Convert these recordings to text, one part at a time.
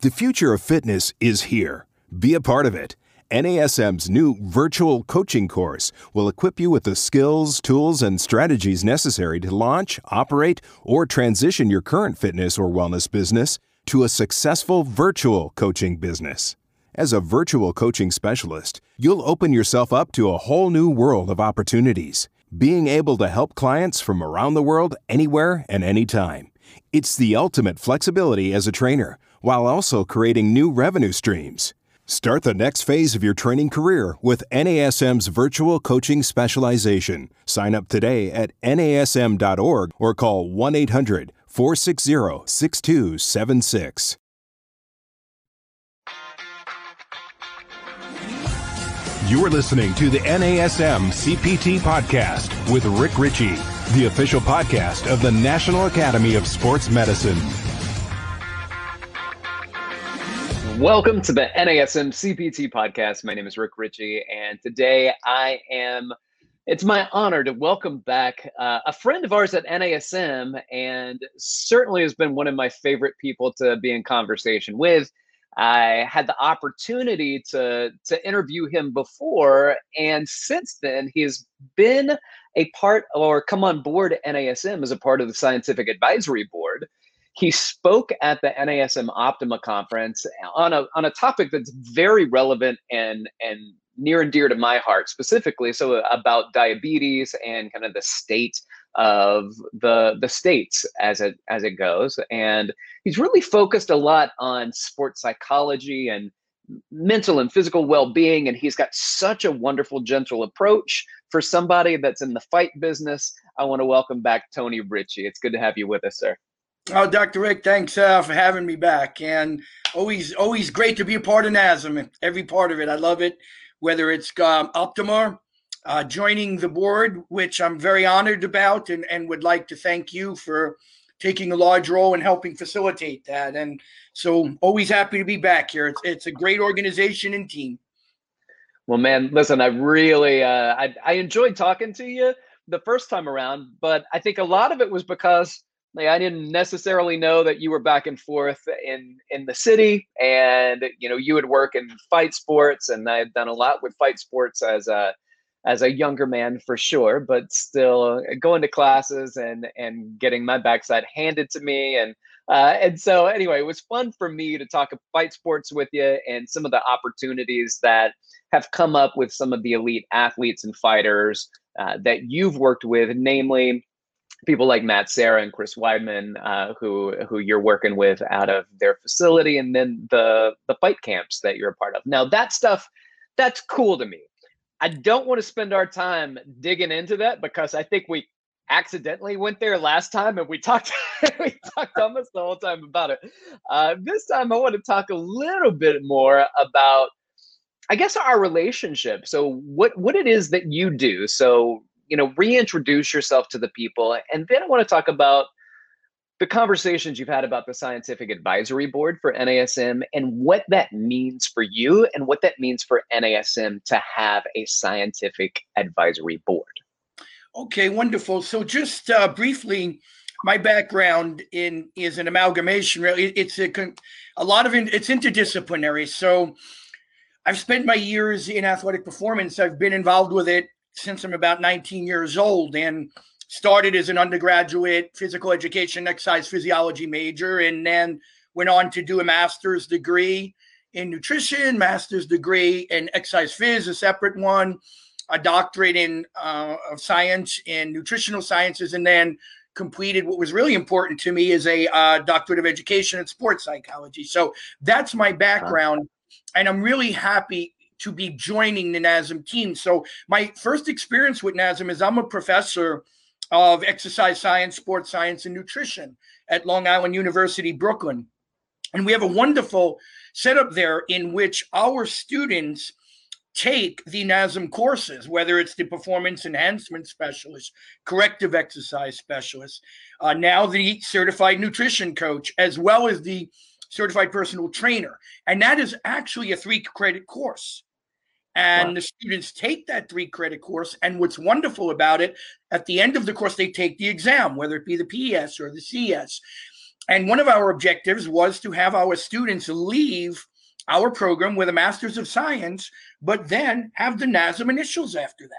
The future of fitness is here. Be a part of it. NASM's new virtual coaching course will equip you with the skills, tools, and strategies necessary to launch, operate, or transition your current fitness or wellness business to a successful virtual coaching business. As a virtual coaching specialist, you'll open yourself up to a whole new world of opportunities, being able to help clients from around the world, anywhere and anytime. It's the ultimate flexibility as a trainer, while also creating new revenue streams. Start the next phase of your training career with NASM's virtual coaching specialization. Sign up today at nasm.org or call 1-800-460-6276. You're listening to the NASM CPT Podcast with Rick Ritchie, the official podcast of the National Academy of Sports Medicine. Welcome to the NASM CPT Podcast. My name is Rick Ritchie, and today it's my honor to welcome back a friend of ours at NASM, and certainly has been one of my favorite people to be in conversation with. I had the opportunity to interview him before, and since then he has been a part or come on board NASM as a part of the Scientific Advisory Board. He spoke at the NASM Optima conference on a topic that's very relevant and near and dear to my heart specifically, so about diabetes and kind of the state of the states as it goes. And he's really focused a lot on sports psychology and mental and physical well-being, and he's got such a wonderful, gentle approach for somebody that's in the fight business. I want to welcome back Tony Ritchie. It's good to have you with us, sir. Oh, Dr. Rick, thanks for having me back, and always great to be a part of NASM, every part of it. I love it, whether it's Optima, joining the board, which I'm very honored about, and would like to thank you for taking a large role in helping facilitate that, and so always happy to be back here. It's a great organization and team. Well, man, listen, I really I enjoyed talking to you the first time around, but I think a lot of it was because I didn't necessarily know that you were back and forth in the city, and you would work in fight sports, and I've done a lot with fight sports as a younger man for sure, but still going to classes and getting my backside handed to me, and so anyway, it was fun for me to talk fight sports with you and some of the opportunities that have come up with some of the elite athletes and fighters that you've worked with, namely people like Matt Serra and Chris Weidman, who you're working with out of their facility, and then the fight camps that you're a part of. Now, that stuff, that's cool to me. I don't want to spend our time digging into that, because I think we accidentally went there last time and we talked we talked almost the whole time about it. This time I want to talk a little bit more about, I guess, our relationship. So what it is that you do. So reintroduce yourself to the people. And then I want to talk about the conversations you've had about the Scientific Advisory Board for NASM and what that means for you and what that means for NASM to have a Scientific Advisory Board. Okay, wonderful. So just briefly, my background is an amalgamation. It's a lot of it's interdisciplinary. So I've spent my years in athletic performance. I've been involved with it since I'm about 19 years old, and started as an undergraduate physical education exercise physiology major, and then went on to do a master's degree in nutrition, master's degree in exercise phys, a separate one, a doctorate in of science in nutritional sciences, and then completed what was really important to me is a doctorate of education in sports psychology. So that's my background, and I'm really happy to be joining the NASM team. So my first experience with NASM is I'm a professor of exercise science, sports science, and nutrition at Long Island University, Brooklyn. And we have a wonderful setup there in which our students take the NASM courses, whether it's the performance enhancement specialist, corrective exercise specialist, now the certified nutrition coach, as well as the certified personal trainer. And that is actually a 3-credit course. And the students take that 3-credit course, and what's wonderful about it, at the end of the course, they take the exam, whether it be the PES or the CS. And one of our objectives was to have our students leave our program with a Master's of Science, but then have the NASM initials after that.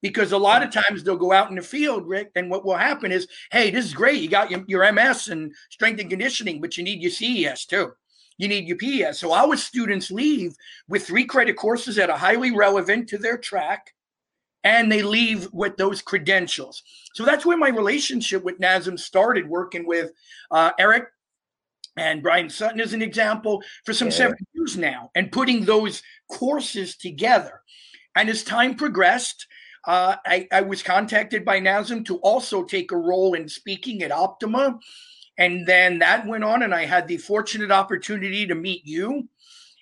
Because a lot of times they'll go out in the field, Rick, and what will happen is, hey, this is great. You got your MS and strength and conditioning, but you need your CES too. You need your PES. So our students leave with 3 credit courses that are highly relevant to their track, and they leave with those credentials. So that's where my relationship with NASM started, working with Eric and Brian Sutton as an example for some 7 years now, and putting those courses together. And as time progressed, I was contacted by NASM to also take a role in speaking at Optima. And then that went on, and I had the fortunate opportunity to meet you.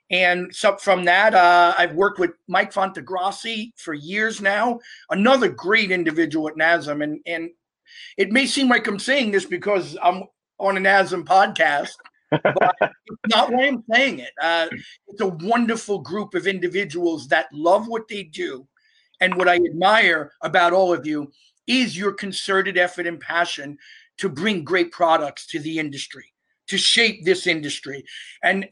And so from that, I've worked with Mike Fontegrassi for years now, another great individual at NASM. And it may seem like I'm saying this because I'm on a NASM podcast, but it's not why I'm saying it. It's a wonderful group of individuals that love what they do. And what I admire about all of you is your concerted effort and passion to bring great products to the industry, to shape this industry, and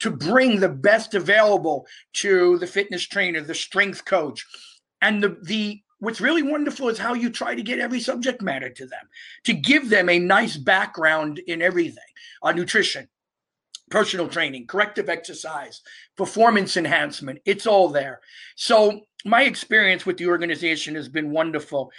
to bring the best available to the fitness trainer, the strength coach. And the what's really wonderful is how you try to get every subject matter to them, to give them a nice background in everything, nutrition, personal training, corrective exercise, performance enhancement. It's all there. So my experience with the organization has been wonderful.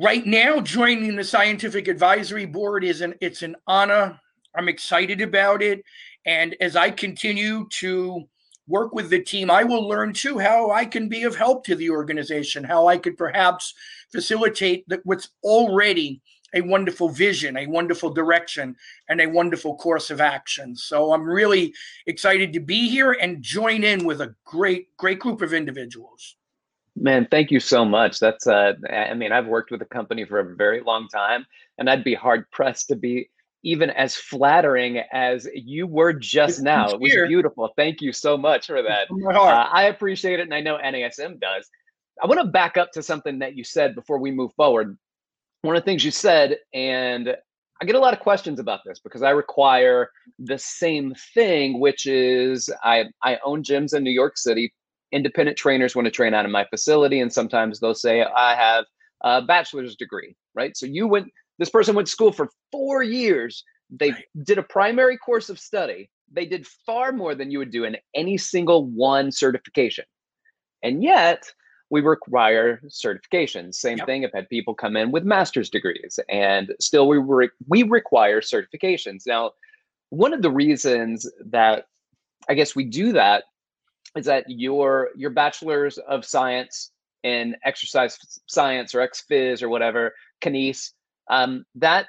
Right now, joining the Scientific Advisory Board it's an honor. I'm excited about it. And as I continue to work with the team, I will learn too how I can be of help to the organization, how I could perhaps facilitate what's already a wonderful vision, a wonderful direction, and a wonderful course of action. So I'm really excited to be here and join in with a great, great group of individuals. Man, thank you so much. That's, I mean, I've worked with the company for a very long time, and I'd be hard pressed to be even as flattering as you were just now. It was beautiful. Thank you so much for that. I appreciate it, and I know NASM does. I want to back up to something that you said before we move forward. One of the things you said, and I get a lot of questions about this because I require the same thing, which is I own gyms in New York City. Independent trainers want to train out of my facility, and sometimes they'll say, I have a bachelor's degree, right? So you went, this person went to school for 4 years. They did a primary course of study. They did far more than you would do in any single one certification. And yet, we require certifications. Same thing, I've had people come in with master's degrees, and still we require certifications. Now, one of the reasons that I guess we do that is that your bachelor's of science in exercise science or ex-phys or whatever, Kines, that's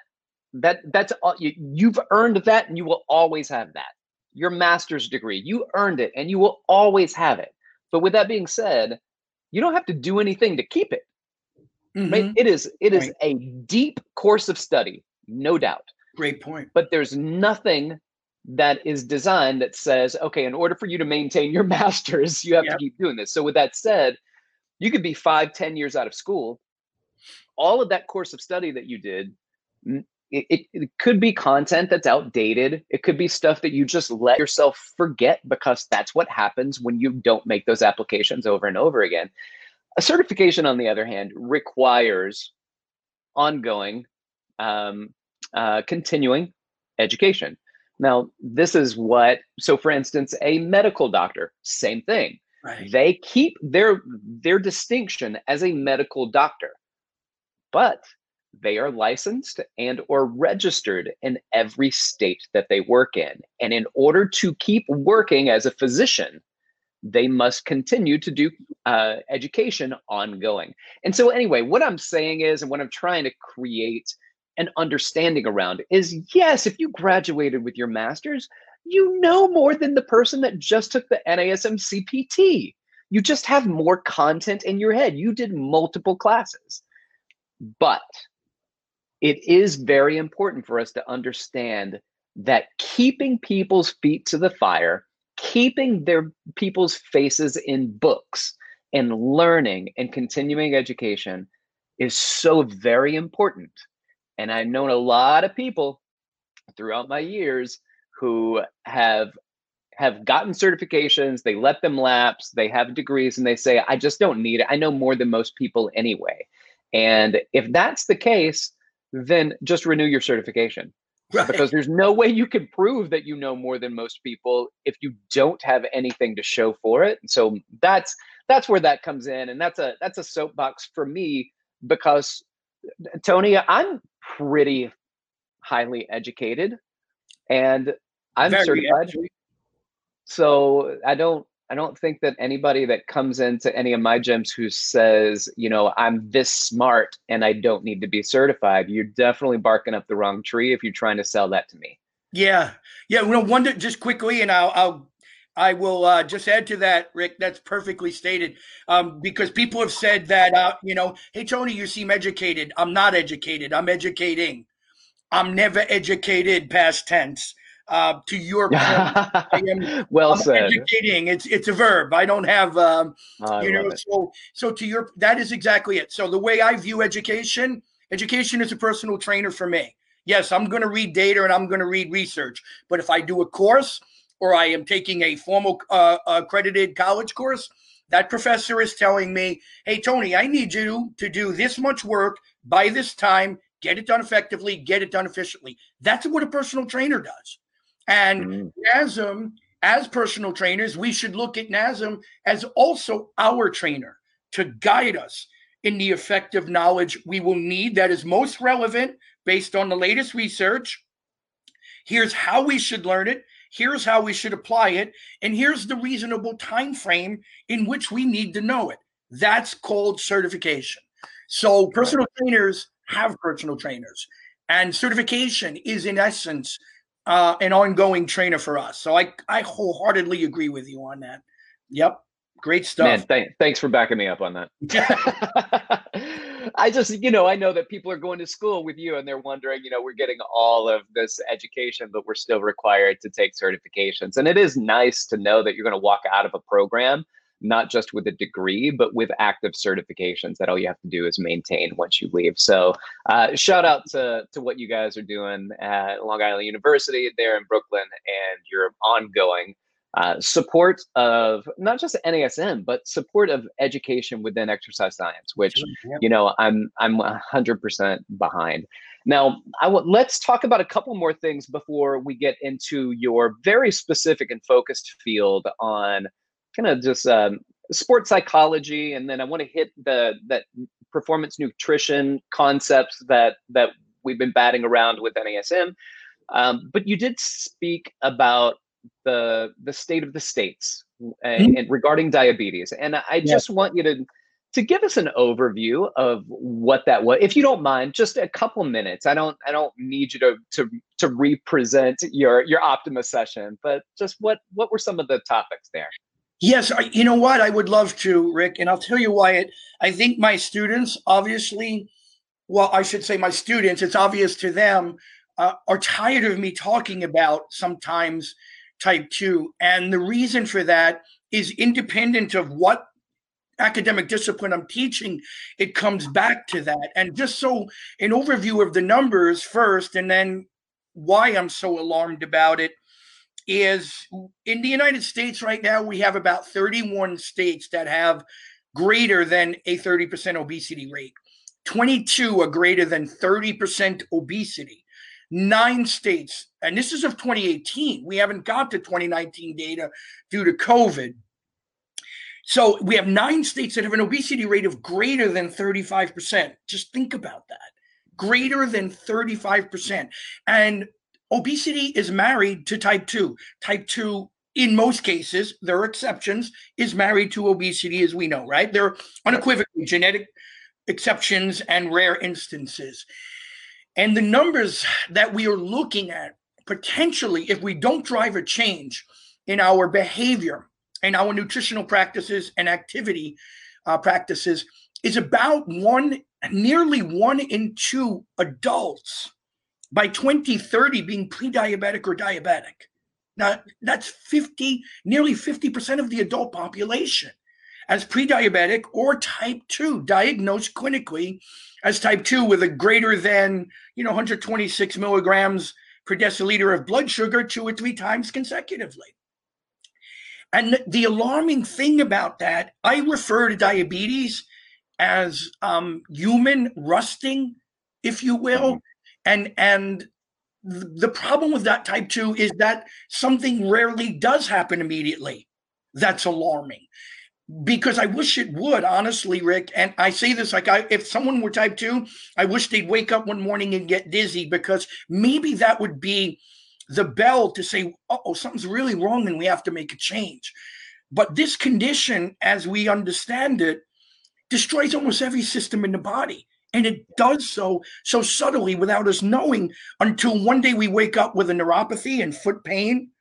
all, you've earned that, and you will always have that. Your master's degree, you earned it, and you will always have it. But with that being said, you don't have to do anything to keep it. Right? It is a deep course of study, no doubt. Great point. But there's nothing that is designed that says, okay, in order for you to maintain your master's, you have to keep doing this. So with that said, you could be 5-10 years out of school. All of that course of study that you did, it could be content that's outdated. It could be stuff that you just let yourself forget, because that's what happens when you don't make those applications over and over again. A certification, on the other hand, requires ongoing, continuing education. Now, this is what, so for instance, a medical doctor, same thing. Right. They keep their distinction as a medical doctor, but they are licensed and or registered in every state that they work in. And in order to keep working as a physician, they must continue to do education ongoing. And so anyway, what I'm saying is, and what I'm trying to create an understanding around is, yes, if you graduated with your master's, you know more than the person that just took the NASM CPT. You just have more content in your head. You did multiple classes. But it is very important for us to understand that keeping people's feet to the fire, keeping their people's faces in books and learning and continuing education is so very important. And I've known a lot of people throughout my years who have gotten certifications, they let them lapse, they have degrees, and they say, I just don't need it. I know more than most people anyway. And if that's the case, then just renew your certification. Right. Because there's no way you can prove that you know more than most people if you don't have anything to show for it. And so that's where that comes in. And that's a soapbox for me, because Tony, I'm pretty highly educated and I'm very certified. Educated. So I don't think that anybody that comes into any of my gyms who says, you know, I'm this smart and I don't need to be certified, you're definitely barking up the wrong tree if you're trying to sell that to me. Yeah. Yeah. Well, one, just quickly, and I will just add to that, Rick, that's perfectly stated, because people have said that, you know, hey, Tony, you seem educated. I'm not educated. I'm educating. I'm never educated, past tense. To your point, well said. Educating, it's a verb. I don't have, you know, so to your, that is exactly it. So the way I view education is a personal trainer for me. Yes, I'm going to read data and I'm going to read research, but if I do a course or I am taking a formal accredited college course, that professor is telling me, hey, Tony, I need you to do this much work by this time, get it done effectively, get it done efficiently. That's what a personal trainer does. And NASM, as personal trainers, we should look at NASM as also our trainer to guide us in the effective knowledge we will need that is most relevant based on the latest research. Here's how we should learn it. Here's how we should apply it. And here's the reasonable time frame in which we need to know it. That's called certification. So personal trainers have personal trainers. And certification is, in essence, an ongoing trainer for us. So I wholeheartedly agree with you on that. Yep. Great stuff. Man, thanks for backing me up on that. I just, you know, I know that people are going to school with you and they're wondering, you know, we're getting all of this education, but we're still required to take certifications. And it is nice to know that you're going to walk out of a program, not just with a degree, but with active certifications that all you have to do is maintain once you leave. So shout out to what you guys are doing at Long Island University there in Brooklyn and your ongoing support of not just NASM, but support of education within exercise science, which, you know, I'm 100% behind. Now, let's talk about a couple more things before we get into your very specific and focused field on kind of just sports psychology, and then I want to hit that performance nutrition concepts that we've been batting around with NASM. But you did speak about the state of the states and regarding diabetes, and I just want you to give us an overview of what that was, if you don't mind, just a couple minutes. I don't need you to represent your Optima session, but just what were some of the topics there? Yes, you know what? I would love to, Rick, and I'll tell you why. I think my students, obviously, well, I should say my students, it's obvious to them, are tired of me talking about sometimes type 2. And the reason for that is independent of what academic discipline I'm teaching, it comes back to that. And just so an overview of the numbers first, and then why I'm so alarmed about it, is in the United States right now, we have about 31 states that have greater than a 30% obesity rate. 22 are greater than 30% obesity. 9 states, and this is of 2018. We haven't got the 2019 data due to COVID. So we have 9 states that have an obesity rate of greater than 35%. Just think about that. Greater than 35%. And obesity is married to type 2. Type 2, in most cases, there are exceptions, is married to obesity, as we know, right? There are unequivocally genetic exceptions and rare instances. And the numbers that we are looking at, potentially, if we don't drive a change in our behavior and our nutritional practices and activity practices, is about nearly 1 in 2 adults by 2030 being pre-diabetic or diabetic. Now, that's nearly 50% of the adult population as pre-diabetic or type 2, diagnosed clinically as type 2 with a greater than 126 milligrams per deciliter of blood sugar 2 or 3 times consecutively. And the alarming thing about that, I refer to diabetes as human rusting, if you will. And the problem with that type 2 is that something rarely does happen immediately. That's alarming, because I wish it would, honestly, Rick. And I say this like, if someone were type 2, I wish they'd wake up one morning and get dizzy, because maybe that would be the bell to say, uh-oh, something's really wrong and we have to make a change. But this condition, as we understand it, destroys almost every system in the body. And it does so subtly without us knowing, until one day we wake up with a neuropathy and foot pain,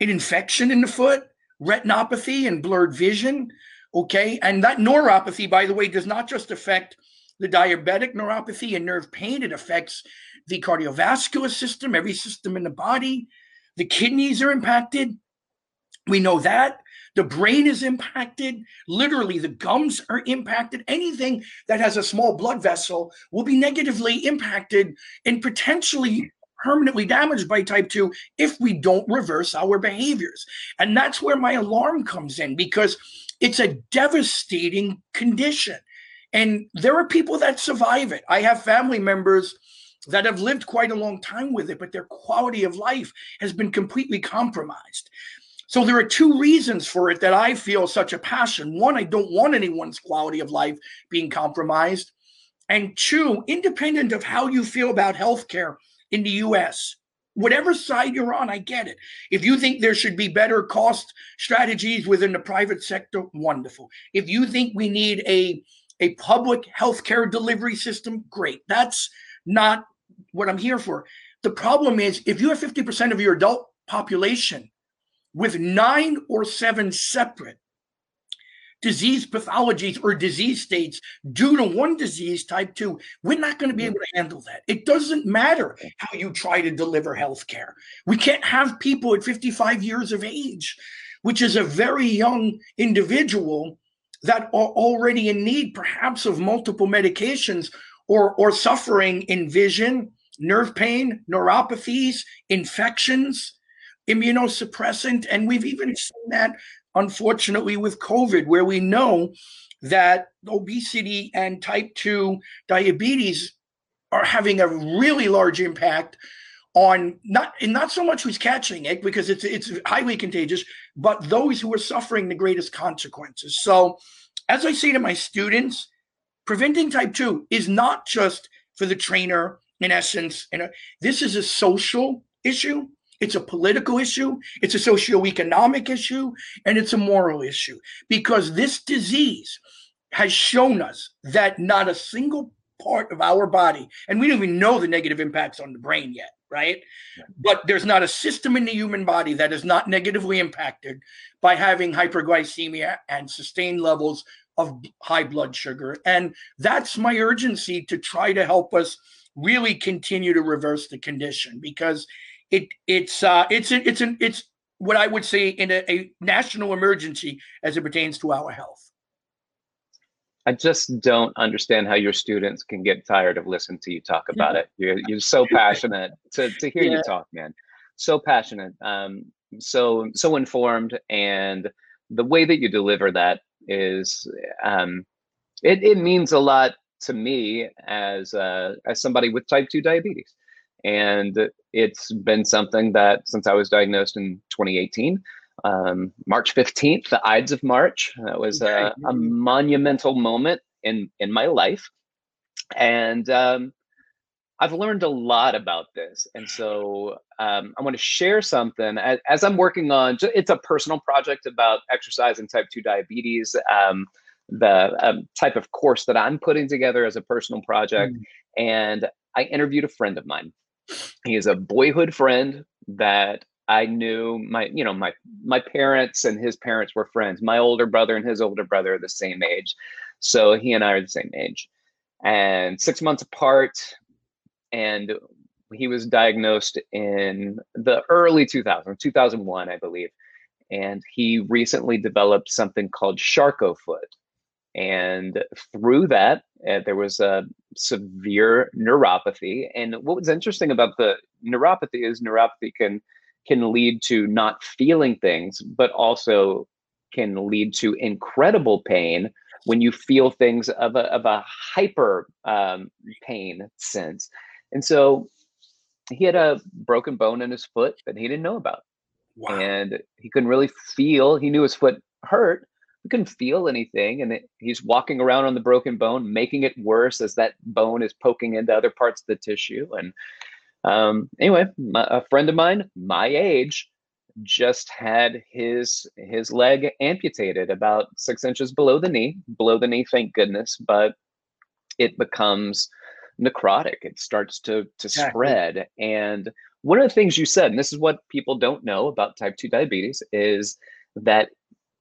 an infection in the foot, retinopathy and blurred vision, okay? And that neuropathy, by the way, does not just affect the diabetic neuropathy and nerve pain. It affects the cardiovascular system, every system in the body. The kidneys are impacted. We know that. The brain is impacted. Literally, the gums are impacted. Anything that has a small blood vessel will be negatively impacted and potentially permanently damaged by type 2 if we don't reverse our behaviors. And that's where my alarm comes in, because it's a devastating condition. And there are people that survive it. I have family members that have lived quite a long time with it, but their quality of life has been completely compromised. So there are 2 reasons for it that I feel such a passion. 1, I don't want anyone's quality of life being compromised. And 2, independent of how you feel about healthcare in the US, whatever side you're on, I get it. If you think there should be better cost strategies within the private sector, wonderful. If you think we need a public healthcare delivery system, great. That's not what I'm here for. The problem is, if you have 50% of your adult population with 9 or 7 separate disease pathologies or disease states due to one disease, type 2, we're not going to be able to handle that. It doesn't matter how you try to deliver healthcare. We can't have people at 55 years of age, which is a very young individual, that are already in need perhaps of multiple medications or suffering in vision, nerve pain, neuropathies, infections, immunosuppressant. And we've even seen that, unfortunately, with COVID, where we know that obesity and type 2 diabetes are having a really large impact on not so much who's catching it, because it's highly contagious, but those who are suffering the greatest consequences. So as I say to my students, preventing type 2 is not just for the trainer, in essence. And this is a social issue. It's a political issue. It's a socioeconomic issue. And it's a moral issue, because this disease has shown us that not a single part of our body, and we don't even know the negative impacts on the brain yet, right? But there's not a system in the human body that is not negatively impacted by having hyperglycemia and sustained levels of high blood sugar. And that's my urgency, to try to help us really continue to reverse the condition, because it's what I would say in a national emergency as it pertains to our health. I just don't understand how your students can get tired of listening to you talk about it. You're so passionate to hear you talk, man. So passionate, so informed, and the way that you deliver that is, it means a lot to me as somebody with type 2 diabetes. And it's been something that, since I was diagnosed in 2018, March 15th, the Ides of March. That was a monumental moment in my life. And I've learned a lot about this. And so I want to share something as I'm working on, it's a personal project about exercise and type 2 diabetes, the type of course that I'm putting together as a personal project. And I interviewed a friend of mine. He is a boyhood friend that I knew. My parents and his parents were friends. My older brother and his older brother are the same age. So he and I are the same age and 6 months apart. And he was diagnosed in the early 2000s, 2001, I believe. And he recently developed something called Charcot foot. And through that, There was a severe neuropathy. And what was interesting about the neuropathy is neuropathy can lead to not feeling things, but also can lead to incredible pain when you feel things of a hyper pain sense. And so he had a broken bone in his foot that he didn't know about. Wow. And he couldn't really feel. He knew his foot hurt. He couldn't feel anything. And he's walking around on the broken bone, making it worse as that bone is poking into other parts of the tissue. And anyway, a friend of mine, my age, just had his leg amputated about 6 inches below the knee, thank goodness, but it becomes necrotic. It starts to spread. And one of the things you said, and this is what people don't know about type 2 diabetes, is that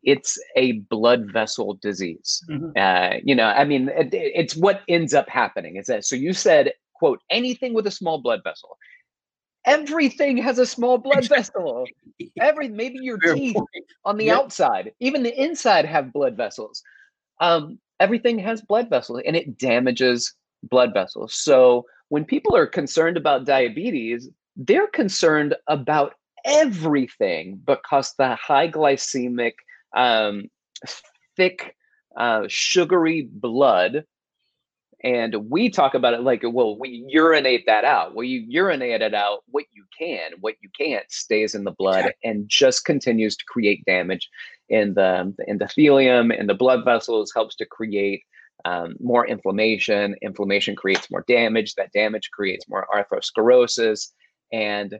it's a blood vessel disease. Mm-hmm. It's what ends up happening. So you said, quote, anything with a small blood vessel. Everything has a small blood vessel. Maybe your teeth on the outside, even the inside have blood vessels. Everything has blood vessels, and it damages blood vessels. So when people are concerned about diabetes, they're concerned about everything because the high glycemic, thick, sugary blood. And we talk about it like, well, we urinate that out. Well, you urinate it out. What you can, what you can't stays in the blood and just continues to create damage in the endothelium and the blood vessels, helps to create more inflammation. Inflammation creates more damage. That damage creates more atherosclerosis. And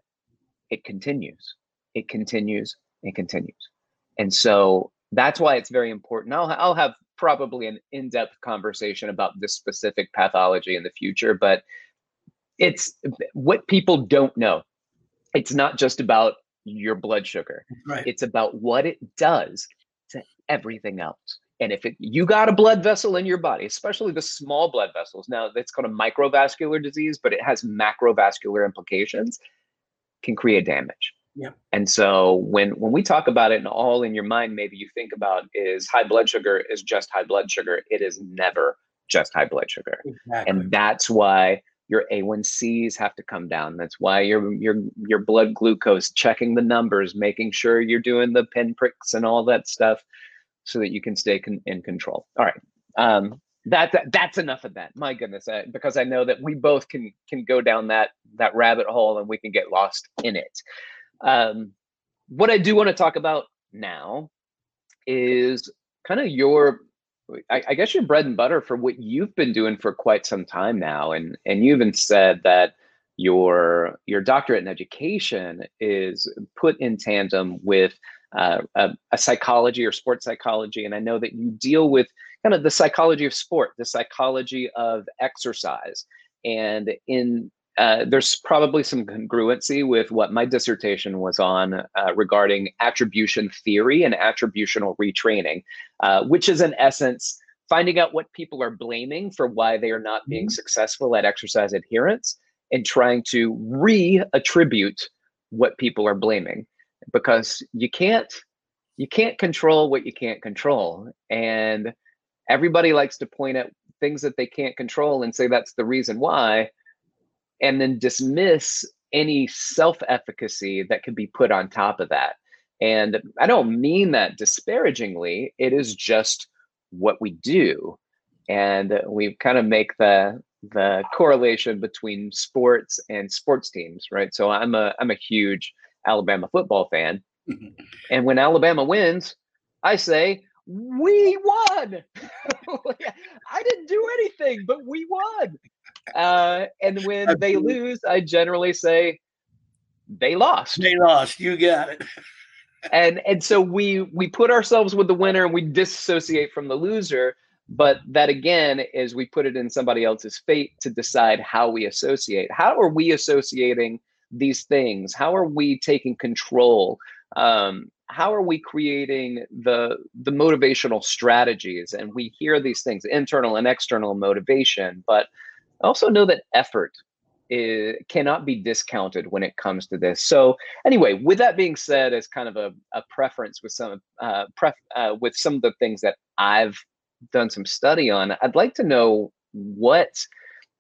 it continues. It continues. It continues. And so that's why it's very important. I'll have probably an in-depth conversation about this specific pathology in the future, but it's what people don't know. It's not just about your blood sugar. Right. It's about what it does to everything else. And if you got a blood vessel in your body, especially the small blood vessels, now that's called a microvascular disease, but it has macrovascular implications, can create damage. Yeah. And so when we talk about it, and all in your mind, maybe you think about is high blood sugar is just high blood sugar. It is never just high blood sugar. Exactly. And that's why your A1Cs have to come down. That's why your blood glucose, checking the numbers, making sure you're doing the pinpricks and all that stuff so that you can stay in control. All right. That's enough of that. My goodness. Because I know that we both can go down that rabbit hole and we can get lost in it. What I do want to talk about now is kind of your bread and butter for what you've been doing for quite some time now. And you even said that your doctorate in education is put in tandem with a psychology or sports psychology. And I know that you deal with kind of the psychology of sport, the psychology of exercise. And there's probably some congruency with what my dissertation was on regarding attribution theory and attributional retraining, which is in essence finding out what people are blaming for why they are not being successful at exercise adherence and trying to re-attribute what people are blaming, because you can't control what you can't control. And everybody likes to point at things that they can't control and say that's the reason why, and then dismiss any self-efficacy that could be put on top of that. And I don't mean that disparagingly, it is just what we do. And we kind of make the correlation between sports and sports teams, right? So I'm a huge Alabama football fan. Mm-hmm. And when Alabama wins, I say, we won. I didn't do anything, but we won. And when they lose, I generally say they lost. They lost. You got it. And so we put ourselves with the winner and we disassociate from the loser. But that again is we put it in somebody else's fate to decide how we associate. How are we associating these things? How are we taking control? How are we creating the motivational strategies? And we hear these things, internal and external motivation, but I also know that effort cannot be discounted when it comes to this. So anyway, with that being said, as kind of a preference with some of the things that I've done some study on, I'd like to know what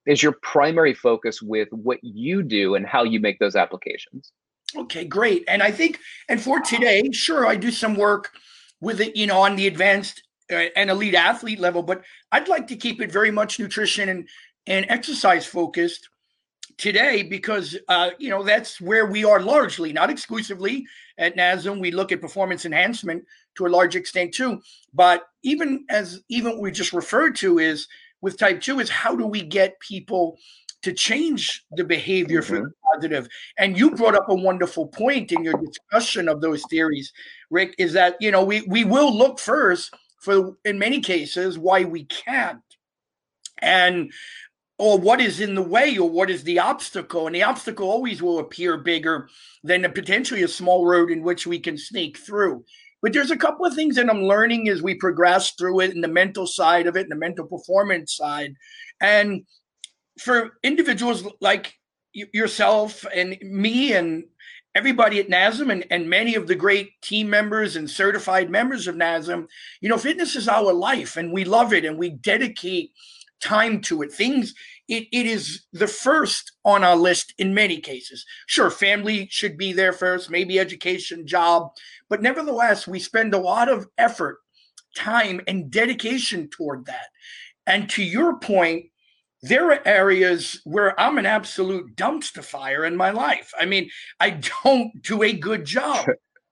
is your primary focus with what you do and how you make those applications? Okay, great. And I think, and for today, sure, I do some work with it, you know, on the advanced and elite athlete level, but I'd like to keep it very much nutrition and exercise focused today because, you know, that's where we are largely, not exclusively at NASM. We look at performance enhancement to a large extent too, but even what we just referred to is with type 2 is how do we get people to change the behavior for the positive. And you brought up a wonderful point in your discussion of those theories, Rick, is that, you know, we will look first for, in many cases, why we can't and, or what is in the way or what is the obstacle. And the obstacle always will appear bigger than potentially a small road in which we can sneak through. But there's a couple of things that I'm learning as we progress through it and the mental side of it and the mental performance side. And for individuals like yourself and me and everybody at NASM and many of the great team members and certified members of NASM, you know, fitness is our life and we love it and we dedicate time to it. It is the first on our list in many cases. Sure, family should be there first, maybe education, job, but nevertheless, we spend a lot of effort, time, and dedication toward that. And to your point, there are areas where I'm an absolute dumpster fire in my life. I mean, I don't do a good job,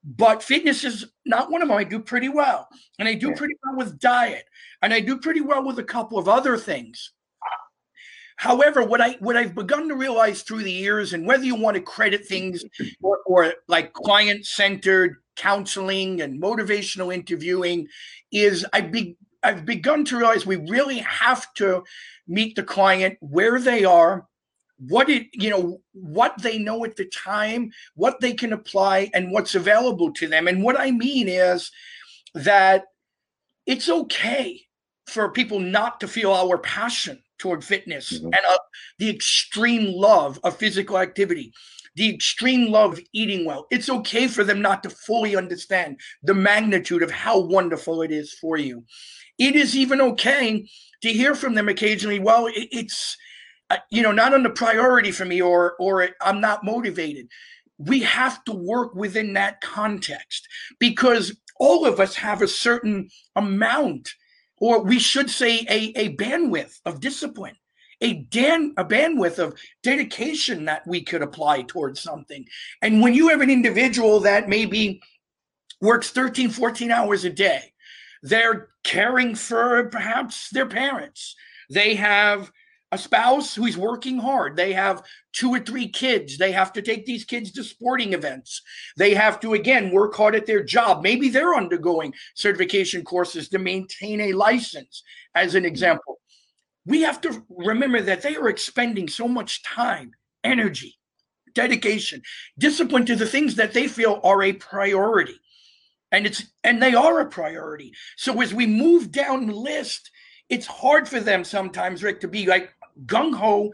but fitness is not one of them. I do pretty well. And I do pretty well with diet. And I do pretty well with a couple of other things. However, what I've begun to realize through the years, and whether you want to credit things or like client-centered counseling and motivational interviewing, is I've begun to realize we really have to meet the client where they are, what they know at the time, what they can apply, and what's available to them. And what I mean is that it's okay for people not to feel our passion toward fitness and the extreme love of physical activity, the extreme love of eating well. It's okay for them not to fully understand the magnitude of how wonderful it is for you. It is even okay to hear from them occasionally, well, it's, you know, not on the priority for me, or I'm not motivated. We have to work within that context because all of us have a certain amount, or we should say a bandwidth of discipline, a bandwidth of dedication that we could apply towards something. And when you have an individual that maybe works 13, 14 hours a day, they're caring for perhaps their parents. They have a spouse who's working hard. They have 2 or 3 kids. They have to take these kids to sporting events. They have to, again, work hard at their job. Maybe they're undergoing certification courses to maintain a license, as an example. We have to remember that they are expending so much time, energy, dedication, discipline to the things that they feel are a priority. And they are a priority. So as we move down the list, it's hard for them sometimes, Rick, to be like gung-ho,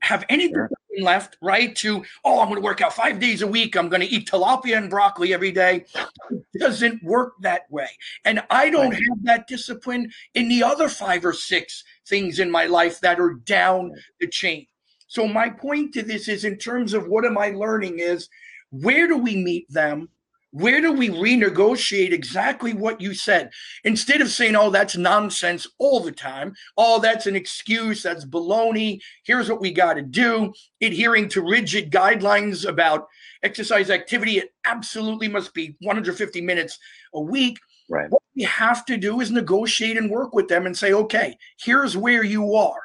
have any left, right, to, oh, I'm going to work out 5 days a week. I'm going to eat tilapia and broccoli every day. It doesn't work that way. And I don't have that discipline in the other 5 or 6 things in my life that are down the chain. So my point to this is, in terms of what am I learning, is where do we meet them? Where do we renegotiate exactly what you said? Instead of saying, oh, that's nonsense all the time. Oh, that's an excuse. That's baloney. Here's what we got to do. Adhering to rigid guidelines about exercise activity. It absolutely must be 150 minutes a week. Right. What we have to do is negotiate and work with them and say, okay, here's where you are.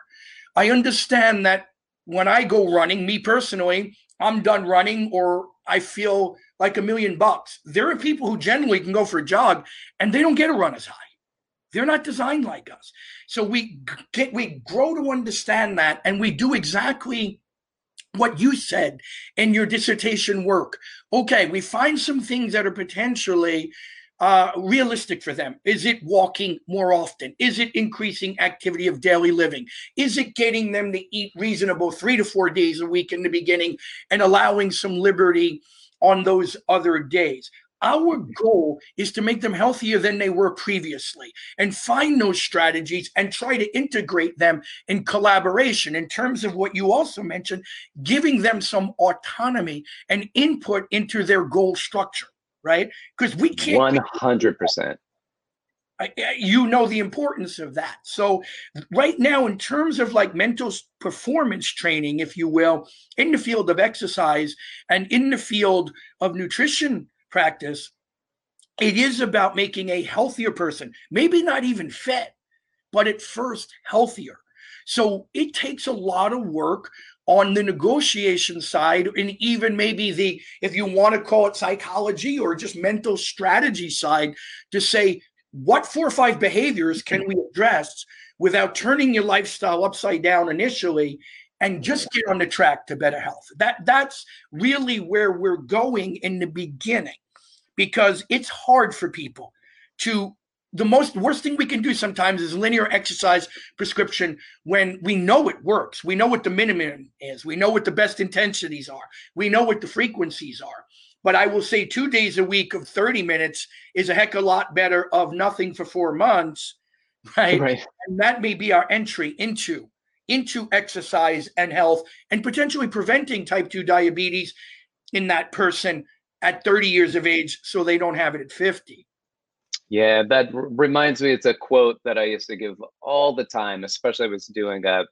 I understand that when I go running, me personally, I'm done running or I feel like $1,000,000. There are people who generally can go for a jog and they don't get to run as high. They're not designed like us. So we grow to understand that, and we do exactly what you said in your dissertation work. Okay, we find some things that are potentially realistic for them. Is it walking more often? Is it increasing activity of daily living? Is it getting them to eat reasonable 3 to 4 days a week in the beginning and allowing some liberty on those other days? Our goal is to make them healthier than they were previously and find those strategies and try to integrate them in collaboration in terms of what you also mentioned, giving them some autonomy and input into their goal structure, right? Because we can't 100%. You know the importance of that. So right now, in terms of like mental performance training, if you will, in the field of exercise and in the field of nutrition practice, it is about making a healthier person, maybe not even fed, but at first healthier. So it takes a lot of work on the negotiation side, and even maybe the, if you want to call it psychology or just mental strategy side, to say, what 4 or 5 behaviors can we address without turning your lifestyle upside down initially, and just get on the track to better health? That's really where we're going in the beginning, because it's hard for people to, worst thing we can do sometimes is linear exercise prescription when we know it works. We know what the minimum is. We know what the best intensities are. We know what the frequencies are. But I will say 2 days a week of 30 minutes is a heck of a lot better of nothing for 4 months, right? And that may be our entry into exercise and health, and potentially preventing type 2 diabetes in that person at 30 years of age so they don't have it at 50. Yeah, that reminds me, it's a quote that I used to give all the time, especially I was doing a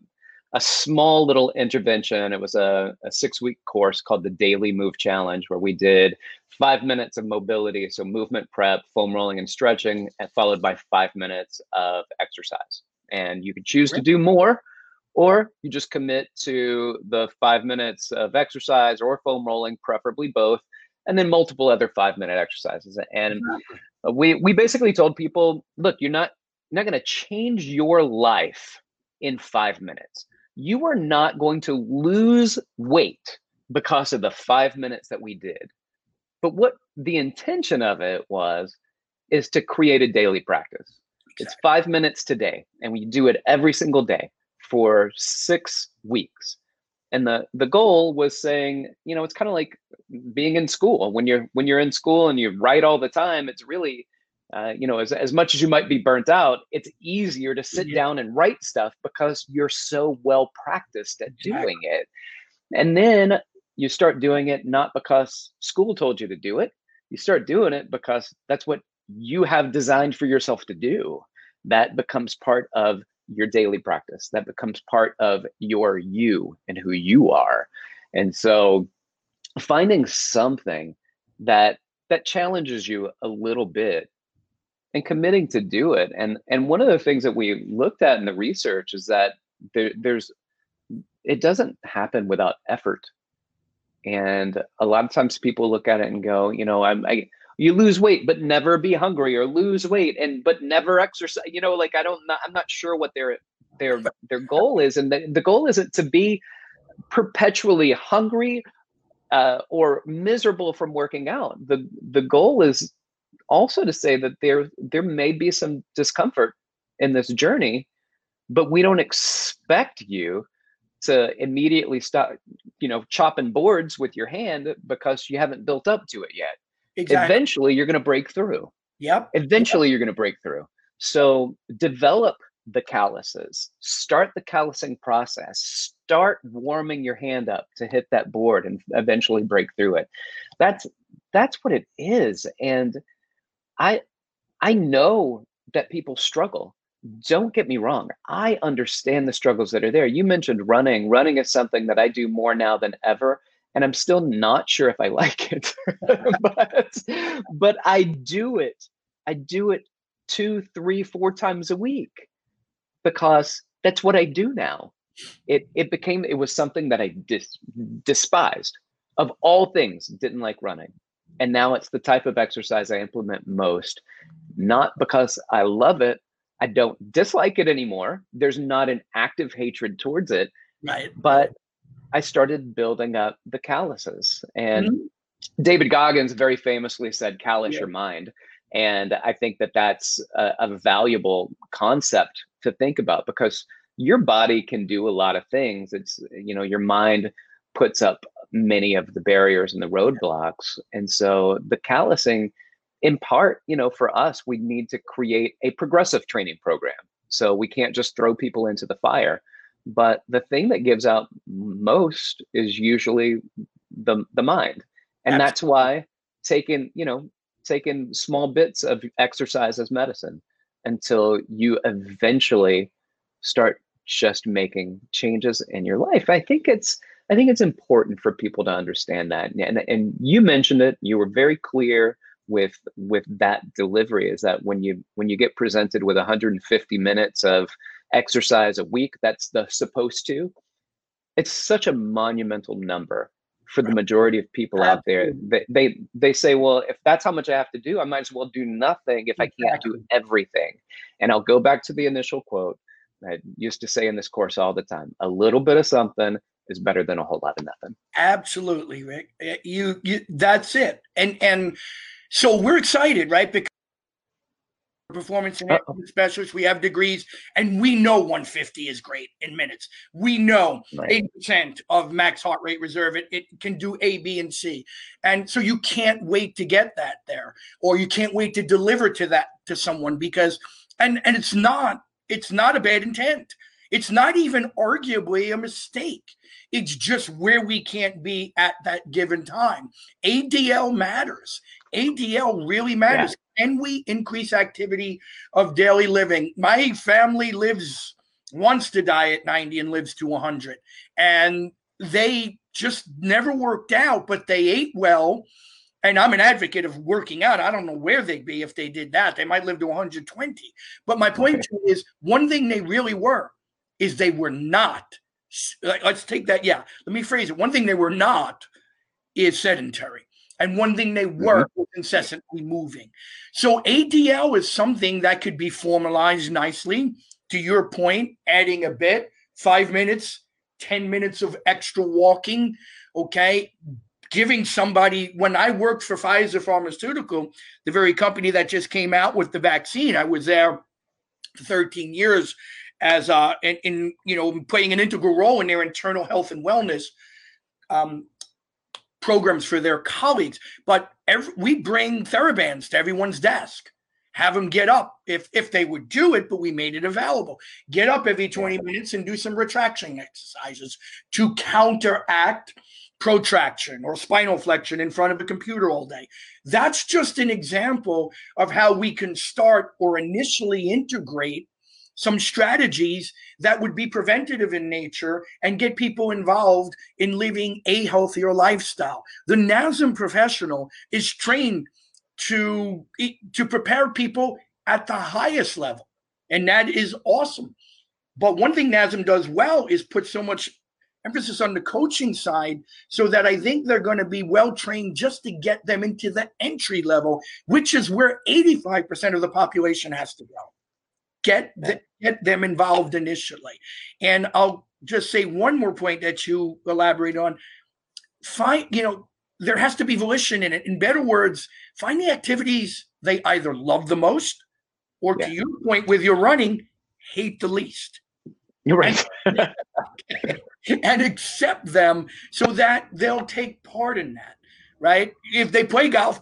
small little intervention. It was a 6-week course called the Daily Move Challenge, where we did 5 minutes of mobility, so movement prep, foam rolling and stretching, and followed by 5 minutes of exercise. And you could choose to do more, or you just commit to the 5 minutes of exercise or foam rolling, preferably both, and then multiple other 5-minute exercises. And we basically told people, look, you're not going to change your life in 5 minutes. You are not going to lose weight because of the 5 minutes that we did. But what the intention of it was is to create a daily practice. Exactly. It's 5 minutes today, and we do it every single day for 6 weeks. And the goal was saying, you know, it's kind of like being in school. When you're in school and you write all the time, it's really, you know, as much as you might be burnt out, it's easier to sit down and write stuff because you're so well practiced at doing it. And then you start doing it not because school told you to do it. You start doing it because that's what you have designed for yourself to do. That becomes part of your daily practice. That becomes part of your you and who you are. And so finding something that challenges you a little bit and committing to do it. And one of the things that we looked at in the research is that it doesn't happen without effort. And a lot of times people look at it and go, you know, you lose weight but never be hungry, or lose weight but never exercise. You know, like I'm not sure what their goal is. And the goal isn't to be perpetually hungry or miserable from working out. The goal is also to say that there may be some discomfort in this journey, but we don't expect you to immediately stop, you know, chopping boards with your hand because you haven't built up to it yet. Exactly. Eventually you're going to break through. Yep. Eventually you're going to break through. So develop the calluses, start the callusing process, start warming your hand up to hit that board and eventually break through it. That's what it is. And I know that people struggle. Don't get me wrong. I understand the struggles that are there. You mentioned running. Running is something that I do more now than ever, and I'm still not sure if I like it, but I do it. I do it 2, 3, 4 times a week because that's what I do now. It was something that I despised. Of all things, didn't like running. And now it's the type of exercise I implement most, not because I love it. I don't dislike it anymore. There's not an active hatred towards it, right? But I started building up the calluses. And David Goggins very famously said, callous your mind. And I think that that's a valuable concept to think about, because your body can do a lot of things. It's, you know, your mind puts up many of the barriers and the roadblocks. And so the callousing, in part, you know, for us, we need to create a progressive training program. So we can't just throw people into the fire. But the thing that gives out most is usually the mind. And Absolutely. That's why taking small bits of exercise as medicine until you eventually start just making changes in your life. I think it's important for people to understand that. And you mentioned it, you were very clear with that delivery, is that when you get presented with 150 minutes of exercise a week, that's the supposed to. It's such a monumental number for the majority of people out there. They say, well, if that's how much I have to do, I might as well do nothing if I can't do everything. And I'll go back to the initial quote I used to say in this course all the time: a little bit of something is better than a whole lot of nothing. Absolutely, Rick. You that's it. And so we're excited, right? Because performance and specialists, we have degrees, and we know 150 is great in minutes. We know 80% of max heart rate reserve. It can do A, B, and C. And so you can't wait to get that there, or you can't wait to deliver to that to someone, because and it's not a bad intent. It's not even arguably a mistake. It's just where we can't be at that given time. ADL matters. ADL really matters. Yeah. Can we increase activity of daily living? My family wants to die at 90 and lives to 100. And they just never worked out, but they ate well. And I'm an advocate of working out. I don't know where they'd be if they did that. They might live to 120. But my point is, one thing they really were is they were not. Let's take that. Yeah. Let me phrase it. One thing they were not is sedentary. And one thing they were was incessantly moving. So ADL is something that could be formalized nicely. To your point, adding a bit, 5 minutes, 10 minutes of extra walking. Okay. Giving somebody, when I worked for Pfizer Pharmaceutical, the very company that just came out with the vaccine, I was there for 13 years as playing an integral role in their internal health and wellness programs for their colleagues. But we bring TheraBands to everyone's desk, have them get up if they would do it, but we made it available. Get up every 20 minutes and do some retraction exercises to counteract protraction or spinal flexion in front of a computer all day. That's just an example of how we can start or initially integrate some strategies that would be preventative in nature and get people involved in living a healthier lifestyle. The NASM professional is trained to prepare people at the highest level, and that is awesome. But one thing NASM does well is put so much emphasis on the coaching side, so that I think they're going to be well-trained just to get them into the entry level, which is where 85% of the population has to go. Get them involved initially. And I'll just say one more point that you elaborate on. There has to be volition in it. In better words, find the activities they either love the most or, to your point with your running, hate the least. You're right. And accept them so that they'll take part in that, right? If they play golf,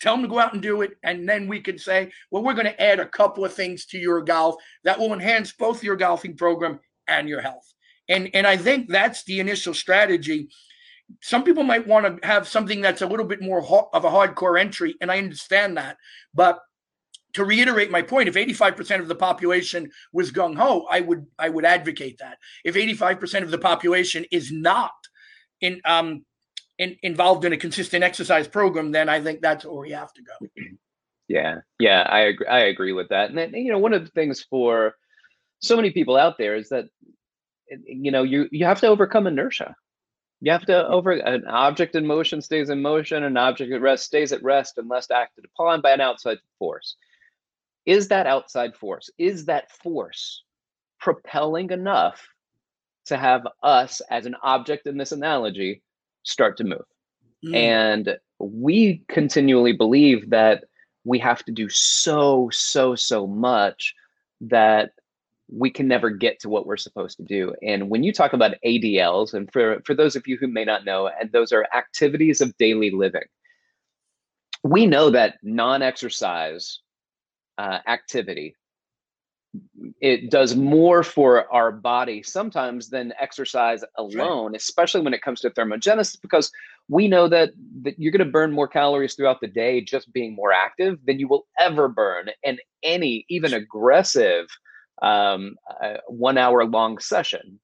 tell them to go out and do it, and then we can say, well, we're going to add a couple of things to your golf that will enhance both your golfing program and your health. And I think that's the initial strategy. Some people might want to have something that's a little bit more of a hardcore entry, and I understand that. But to reiterate my point, if 85% of the population was gung-ho, I would advocate that. If 85% of the population is not involved in a consistent exercise program, then I think that's where we have to go. Yeah, I agree with that. And then, one of the things for so many people out there is that you have to overcome inertia. You have to an object in motion stays in motion, an object at rest stays at rest unless acted upon by an outside force. Is that outside force? Is that force propelling enough to have us, as an object in this analogy, start to move? And we continually believe that we have to do so much that we can never get to what we're supposed to do. And when you talk about ADLs, and for those of you who may not know, and those are activities of daily living, we know that non-exercise activity, it does more for our body sometimes than exercise alone, especially when it comes to thermogenesis, because we know that you're going to burn more calories throughout the day just being more active than you will ever burn in any even aggressive 1 hour long session.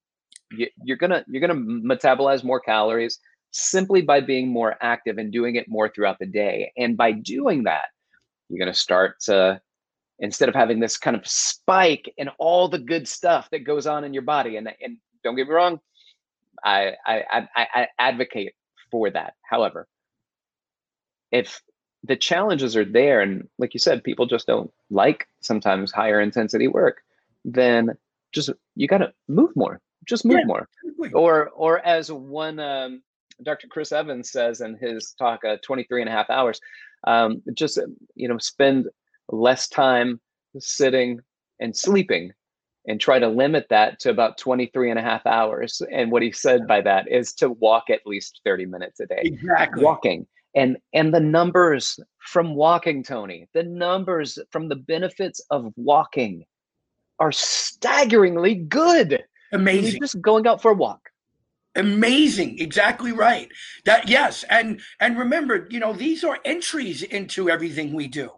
You're gonna metabolize more calories simply by being more active and doing it more throughout the day. And by doing that, you're gonna start to, instead of having this kind of spike in all the good stuff that goes on in your body. And don't get me wrong, I advocate for that. However, if the challenges are there, and like you said, people just don't like sometimes higher intensity work, then just, you got to move more, just move more. Absolutely. Or as one, Dr. Chris Evans says in his talk, 23 and a half hours, just, spend less time sitting and sleeping and try to limit that to about 23 and a half hours. And what he said by that is to walk at least 30 minutes a day. Exactly. Walking. And the numbers from walking, Tony, the numbers from the benefits of walking are staggeringly good. Amazing. You're just going out for a walk. Amazing. Exactly right. That, yes. And remember, these are entries into everything we do.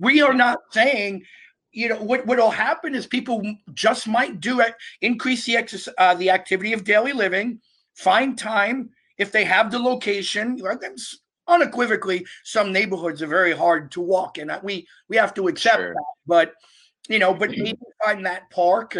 We are not saying, what'll happen is people just might do it, increase the activity of daily living, find time if they have the location. Unequivocally, some neighborhoods are very hard to walk in. We have to accept that, but maybe find that park.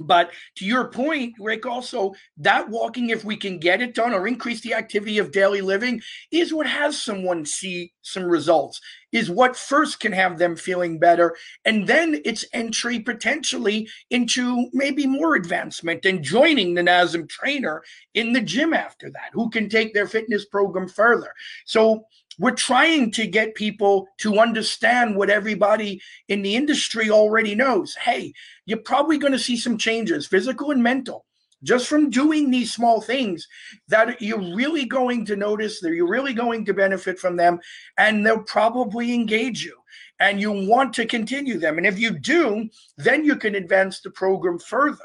But to your point, Rick, also that walking, if we can get it done or increase the activity of daily living, is what has someone see some results, is what first can have them feeling better. And then it's entry potentially into maybe more advancement and joining the NASM trainer in the gym after that, who can take their fitness program further. So we're trying to get people to understand what everybody in the industry already knows. Hey, you're probably going to see some changes, physical and mental, just from doing these small things that you're really going to notice, that you're really going to benefit from them, and they'll probably engage you. And you want to continue them. And if you do, then you can advance the program further.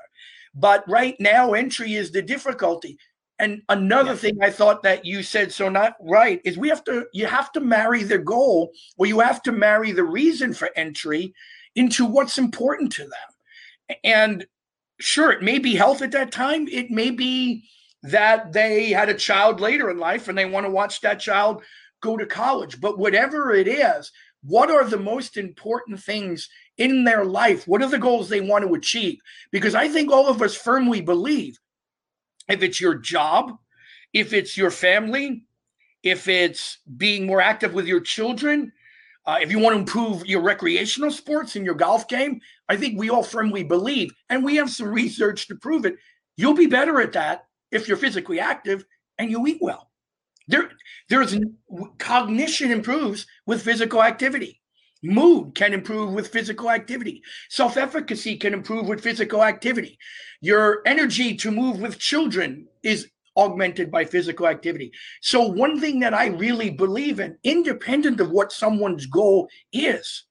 But right now, entry is the difficulty. And another thing I thought that you said so not right is you have to marry the goal, or you have to marry the reason for entry into what's important to them. And sure, it may be health at that time. It may be that they had a child later in life and they want to watch that child go to college. But whatever it is, what are the most important things in their life? What are the goals they want to achieve? Because I think all of us firmly believe, if it's your job, if it's your family, if it's being more active with your children, if you want to improve your recreational sports and your golf game, I think we all firmly believe, and we have some research to prove it, you'll be better at that if you're physically active and you eat well. There's cognition improves with physical activity. Mood can improve with physical activity. Self-efficacy can improve with physical activity. Your energy to move with children is augmented by physical activity. So one thing that I really believe in, independent of what someone's goal is,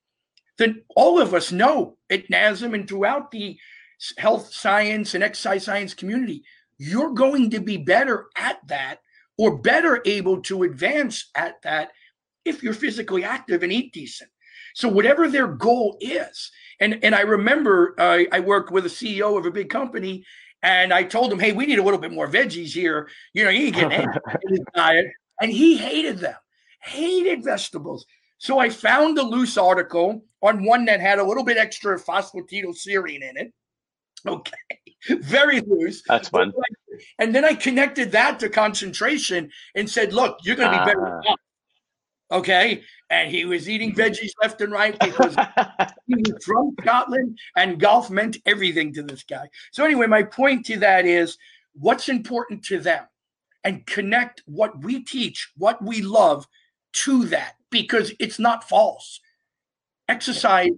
that all of us know at NASM and throughout the health science and exercise science community, you're going to be better at that or better able to advance at that if you're physically active and eat decent. So whatever their goal is, and I remember I worked with a CEO of a big company, and I told him, hey, we need a little bit more veggies here. You ain't getting any in his diet. And he hated them, hated vegetables. So I found a loose article on one that had a little bit extra phosphatidylserine in it. Okay, very loose. That's fun. And then I connected that to concentration and said, look, you're going to be better at okay, and he was eating veggies left and right because he was from Scotland, and golf meant everything to this guy. So anyway, my point to that is what's important to them, and connect what we teach, what we love to that, because it's not false. Exercise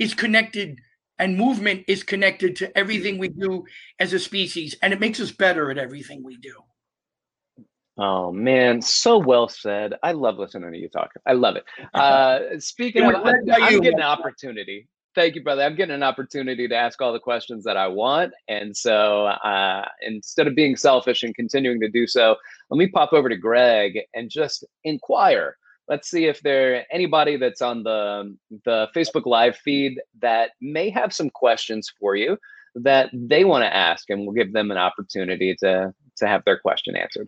is connected And movement is connected to everything we do as a species, and it makes us better at everything we do. Oh man, so well said. I love listening to you talk. I love it. Speaking of, I'm getting an opportunity. Thank you, brother. I'm getting an opportunity to ask all the questions that I want. And so instead of being selfish and continuing to do so, let me pop over to Greg and just inquire. Let's see if there anybody that's on the Facebook Live feed that may have some questions for you that they want to ask, and we'll give them an opportunity to have their question answered.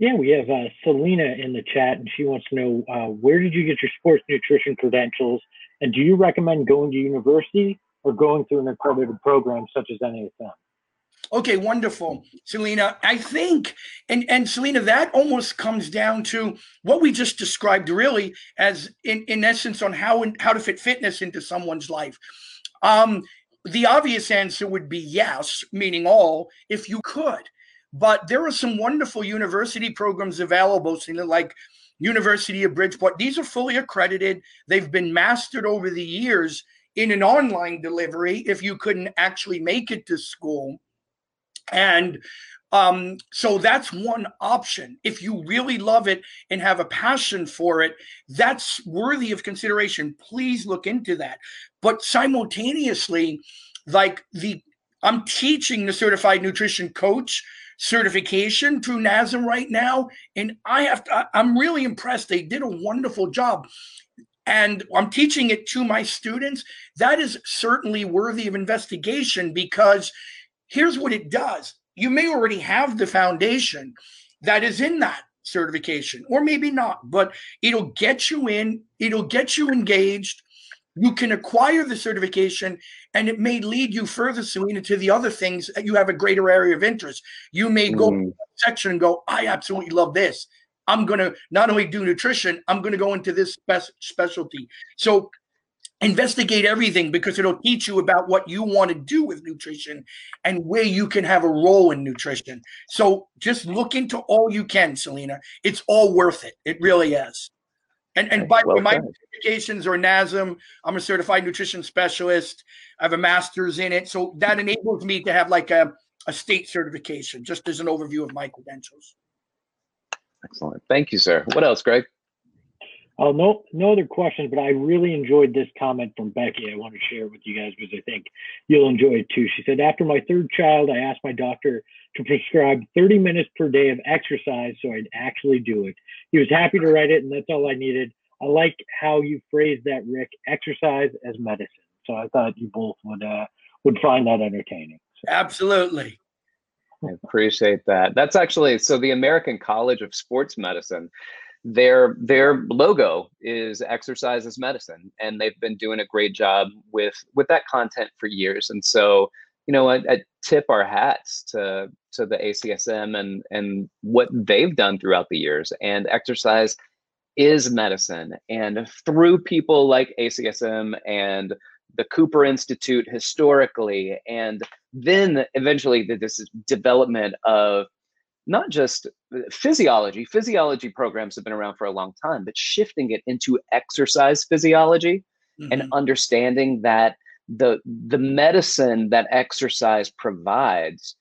Yeah, we have Selena in the chat, and she wants to know, where did you get your sports nutrition credentials, and do you recommend going to university or going through an accredited program such as NASM? Okay, wonderful, Selena. I think, and Selena, that almost comes down to what we just described really as in essence on how to fit fitness into someone's life. The obvious answer would be yes, meaning all, if you could. But there are some wonderful university programs available, Selena, like University of Bridgeport. These are fully accredited. They've been mastered over the years in an online delivery if you couldn't actually make it to school. And so that's one option. If you really love it and have a passion for it, that's worthy of consideration. Please look into that. But simultaneously, like I'm teaching the certified nutrition coach certification through NASM right now. And I'm really impressed. They did a wonderful job. And I'm teaching it to my students. That is certainly worthy of investigation, because here's what it does. You may already have the foundation that is in that certification, or maybe not, but it'll get you in, it'll get you engaged. You can acquire the certification, and it may lead you further, Selena, to the other things that you have a greater area of interest. You may go to that section and go, I absolutely love this. I'm going to not only do nutrition, I'm going to go into this specialty. So investigate everything, because it'll teach you about what you want to do with nutrition and where you can have a role in nutrition. So just look into all you can, Selena. It's all worth it. It really is. And by the way, my certifications are NASM. I'm a certified nutrition specialist. I have a master's in it. So that enables me to have like a state certification, just as an overview of my credentials. Excellent. Thank you, sir. What else, Greg? Oh, no other questions, but I really enjoyed this comment from Becky. I want to share it with you guys because I think you'll enjoy it too. She said, after my third child, I asked my doctor to prescribe 30 minutes per day of exercise so I'd actually do it. He was happy to write it, and that's all I needed. I like how you phrased that, Rick, exercise as medicine. So I thought you both would find that entertaining. So. Absolutely. I appreciate that. That's actually, so the American College of Sports Medicine, their logo is exercise as medicine, and they've been doing a great job with that content for years. And so, you know, I tip our hats to the ACSM and what they've done throughout the years. And exercise is medicine, and through people like ACSM and the Cooper Institute historically, and then eventually this development of not just physiology. Physiology programs have been around for a long time, but shifting it into exercise physiology and understanding that the medicine that exercise provides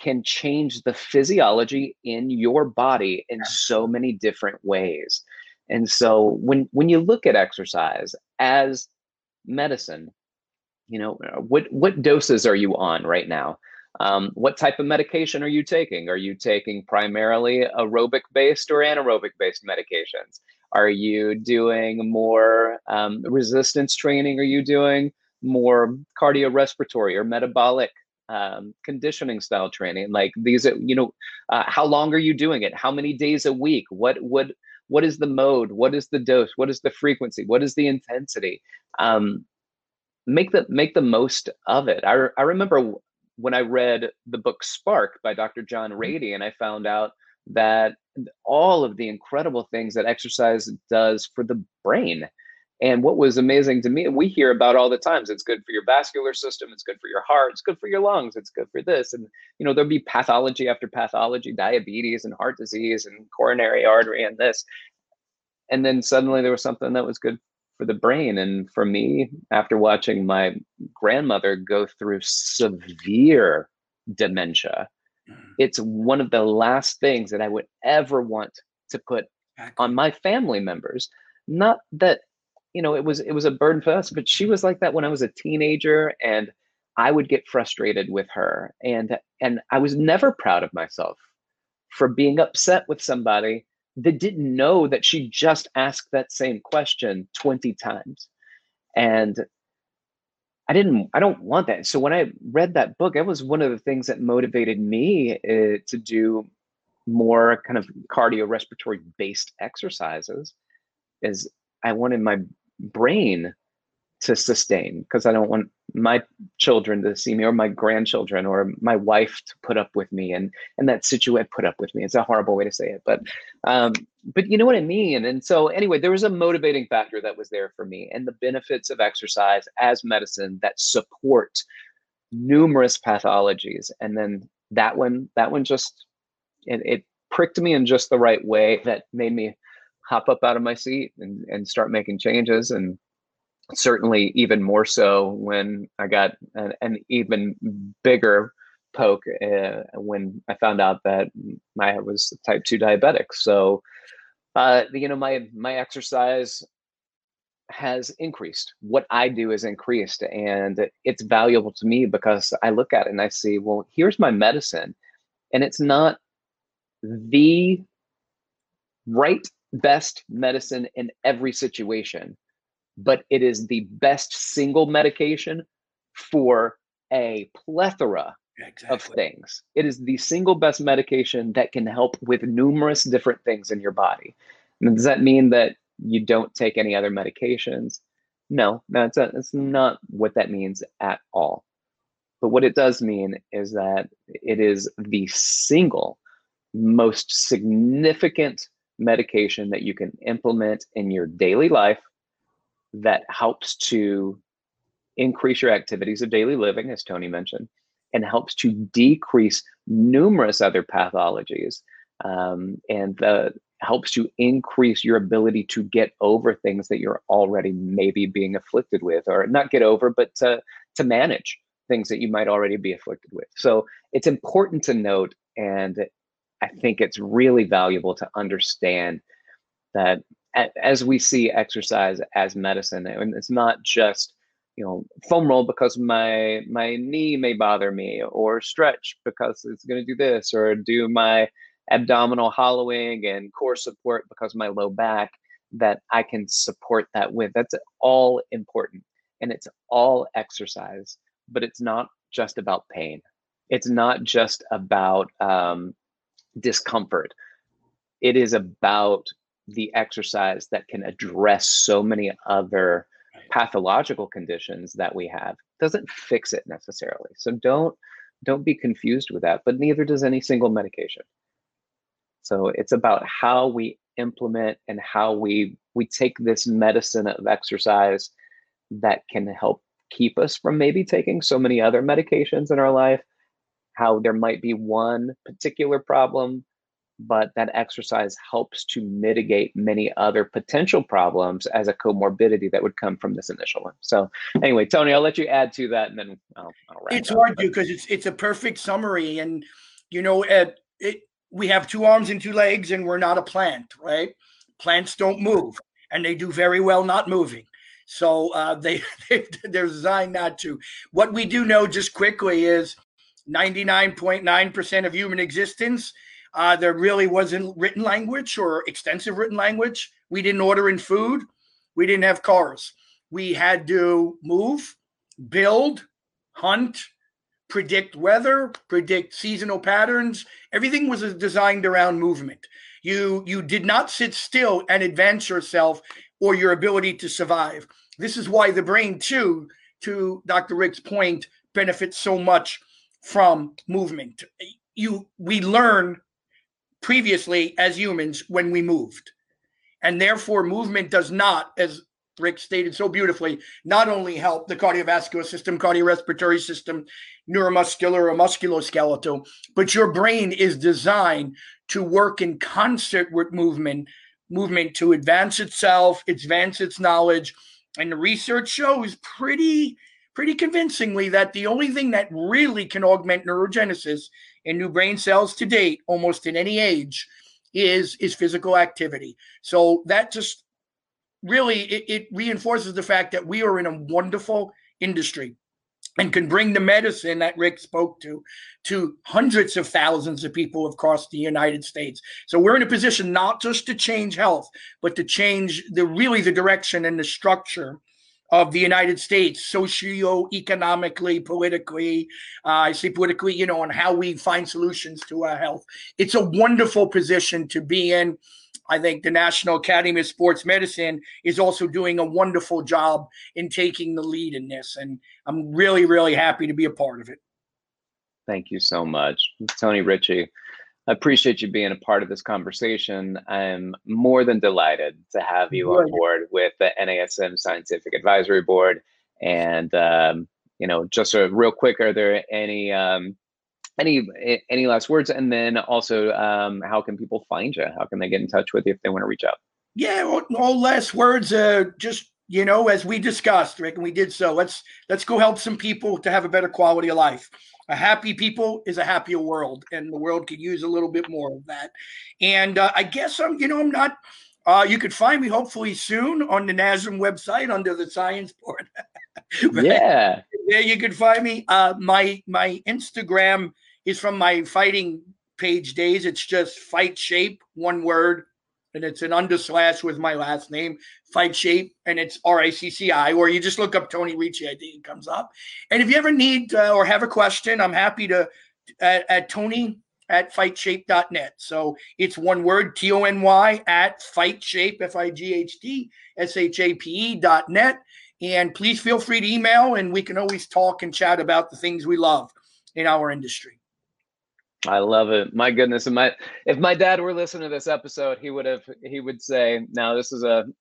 can change the physiology in your body in so many different ways. And so when you look at exercise as medicine, you know, what doses are you on right now? What type of medication are you taking? Are you taking primarily aerobic-based or anaerobic-based medications? Are you doing more resistance training? Are you doing more cardiorespiratory or metabolic conditioning style training? Like these, you know, how long are you doing it? How many days a week? What is the mode? What is the dose? What is the frequency? What is the intensity? Make the most of it. I remember when I read the book Spark by Dr. John Rady, and I found out that all of the incredible things that exercise does for the brain. And what was amazing to me, we hear about all the times, it's good for your vascular system, it's good for your heart, it's good for your lungs, it's good for this. And, you know, there'll be pathology after pathology, diabetes and heart disease and coronary artery and this. And then suddenly there was something that was good for the brain. And for me, after watching my grandmother go through severe dementia, it's one of the last things that I would ever want to put on my family members. Not that, you know, it was a burden for us, but she was like that when I was a teenager, and I would get frustrated with her. And I was never proud of myself for being upset with somebody that didn't know that she just asked that same question 20 times. And I don't want that. So when I read that book, it was one of the things that motivated me to do more kind of cardiorespiratory based exercises, is I wanted my brain to sustain, because I don't want my children to see me, or my grandchildren, or my wife to put up with me. And that situation, put up with me, it's a horrible way to say it, but you know what I mean? And so anyway, there was a motivating factor that was there for me, and the benefits of exercise as medicine that support numerous pathologies. And then that one just, it pricked me in just the right way that made me hop up out of my seat and start making changes. And certainly even more so when I got an even bigger poke when I found out that I was type 2 diabetic. So, you know, my exercise has increased. What I do is increased, and it's valuable to me because I look at it and I see, well, here's my medicine, and it's not the right best medicine in every situation, but it is the best single medication for a plethora of things. It is the single best medication that can help with numerous different things in your body. And does that mean that you don't take any other medications? No, it's not what that means at all. But what it does mean is that it is the single most significant medication that you can implement in your daily life that helps to increase your activities of daily living, as Tony mentioned, and helps to decrease numerous other pathologies, and helps to increase your ability to get over things that you're already maybe being afflicted with, or not get over, but to manage things that you might already be afflicted with. So it's important to note, and I think it's really valuable to understand that as we see exercise as medicine, and it's not just, you know, foam roll because my knee may bother me, or stretch because it's going to do this, or do my abdominal hollowing and core support because my low back, that I can support that with. That's all important, and it's all exercise, but it's not just about pain. It's not just about discomfort. It is about the exercise that can address so many other pathological conditions that we have. It doesn't fix it necessarily. So don't be confused with that, but neither does any single medication. So it's about how we implement and how we take this medicine of exercise that can help keep us from maybe taking so many other medications in our life, how there might be one particular problem, but that exercise helps to mitigate many other potential problems as a comorbidity that would come from this initial one. So anyway, Tony, I'll let you add to that, and then I'll wrap it up. It's hard to, because it's a perfect summary. And, you know, we have two arms and two legs, and we're not a plant, right? Plants don't move, and they do very well not moving. So they're designed not to. What we do know, just quickly, is 99.9% of human existence, there really wasn't written language or extensive written language. We didn't order in food. We didn't have cars. We had to move, build, hunt, predict weather, predict seasonal patterns. Everything was designed around movement. You did not sit still and advance yourself or your ability to survive. This is why the brain, too, to Dr. Rick's point, benefits so much from movement. We learn previously as humans when we moved, and therefore movement does not, as Rick stated so beautifully, not only help the cardiovascular system, cardiorespiratory system, neuromuscular or musculoskeletal, but your brain is designed to work in concert with movement, movement to advance itself, advance its knowledge. And the research shows pretty convincingly that the only thing that really can augment neurogenesis in new brain cells to date, almost in any age, is physical activity. So that just really, it reinforces the fact that we are in a wonderful industry and can bring the medicine that Rick spoke to hundreds of thousands of people across the United States. So we're in a position not just to change health, but to change the direction and the structure of the United States, socio-economically, politically, I say politically, you know, on how we find solutions to our health. It's a wonderful position to be in. I think the National Academy of Sports Medicine is also doing a wonderful job in taking the lead in this. And I'm really, really happy to be a part of it. Thank you so much, Tony Ritchie. I appreciate you being a part of this conversation. I'm more than delighted to have you on board with the NASM Scientific Advisory Board. And, you know, just real quick, are there any last words? And then also, how can people find you? How can they get in touch with you if they want to reach out? Yeah, no last words. Just, you know, as we discussed, Rick, and we did so, let's go help some people to have a better quality of life. A happy people is a happier world, and the world could use a little bit more of that. And I guess you could find me hopefully soon on the NASM website under the science board. Yeah. There you could find me. My Instagram is from my fighting page days. It's just Fight Shape, one word. And it's an / with my last name, Fight Shape, and it's RICCI, or you just look up Tony Ricci, I think it comes up. And if you ever need or have a question, I'm happy to at tony@fightshape.net. So it's one word, TONY @fightshape, FIGHTSHAPE.net. And please feel free to email, and we can always talk and chat about the things we love in our industry. I love it. My goodness. And if my dad were listening to this episode, he would say, now this is an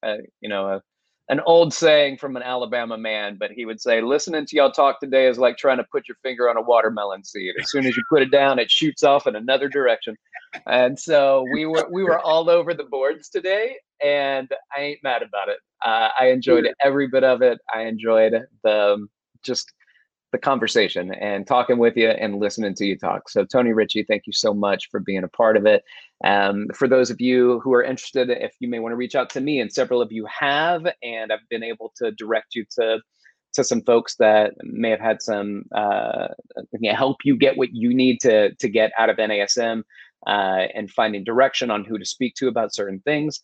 old saying from an Alabama man, but he would say, listening to y'all talk today is like trying to put your finger on a watermelon seed. As soon as you put it down, it shoots off in another direction. And so we were all over the boards today, and I ain't mad about it. I enjoyed every bit of it. I enjoyed the conversation and talking with you and listening to you talk. So Tony Ritchie, thank you so much for being a part of it. For those of you who are interested, if you may want to reach out to me, and several of you have, and I've been able to direct you to some folks that may have had some help you get what you need to get out of NASM and finding direction on who to speak to about certain things.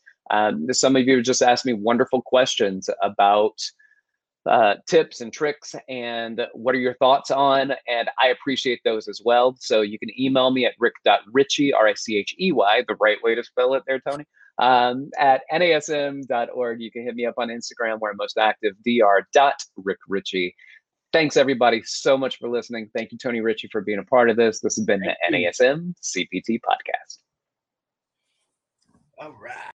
Some of you just asked me wonderful questions about tips and tricks, and what are your thoughts on, and I appreciate those as well. So you can email me at rick.ritchie, RICHEY, the right way to spell it there, Tony, at nasm.org. You can hit me up on Instagram, where I'm most active, dr.rickritchie. Thanks everybody so much for listening. Thank you, Tony Ritchie, for being a part of this. This has been the NASM CPT podcast. All right.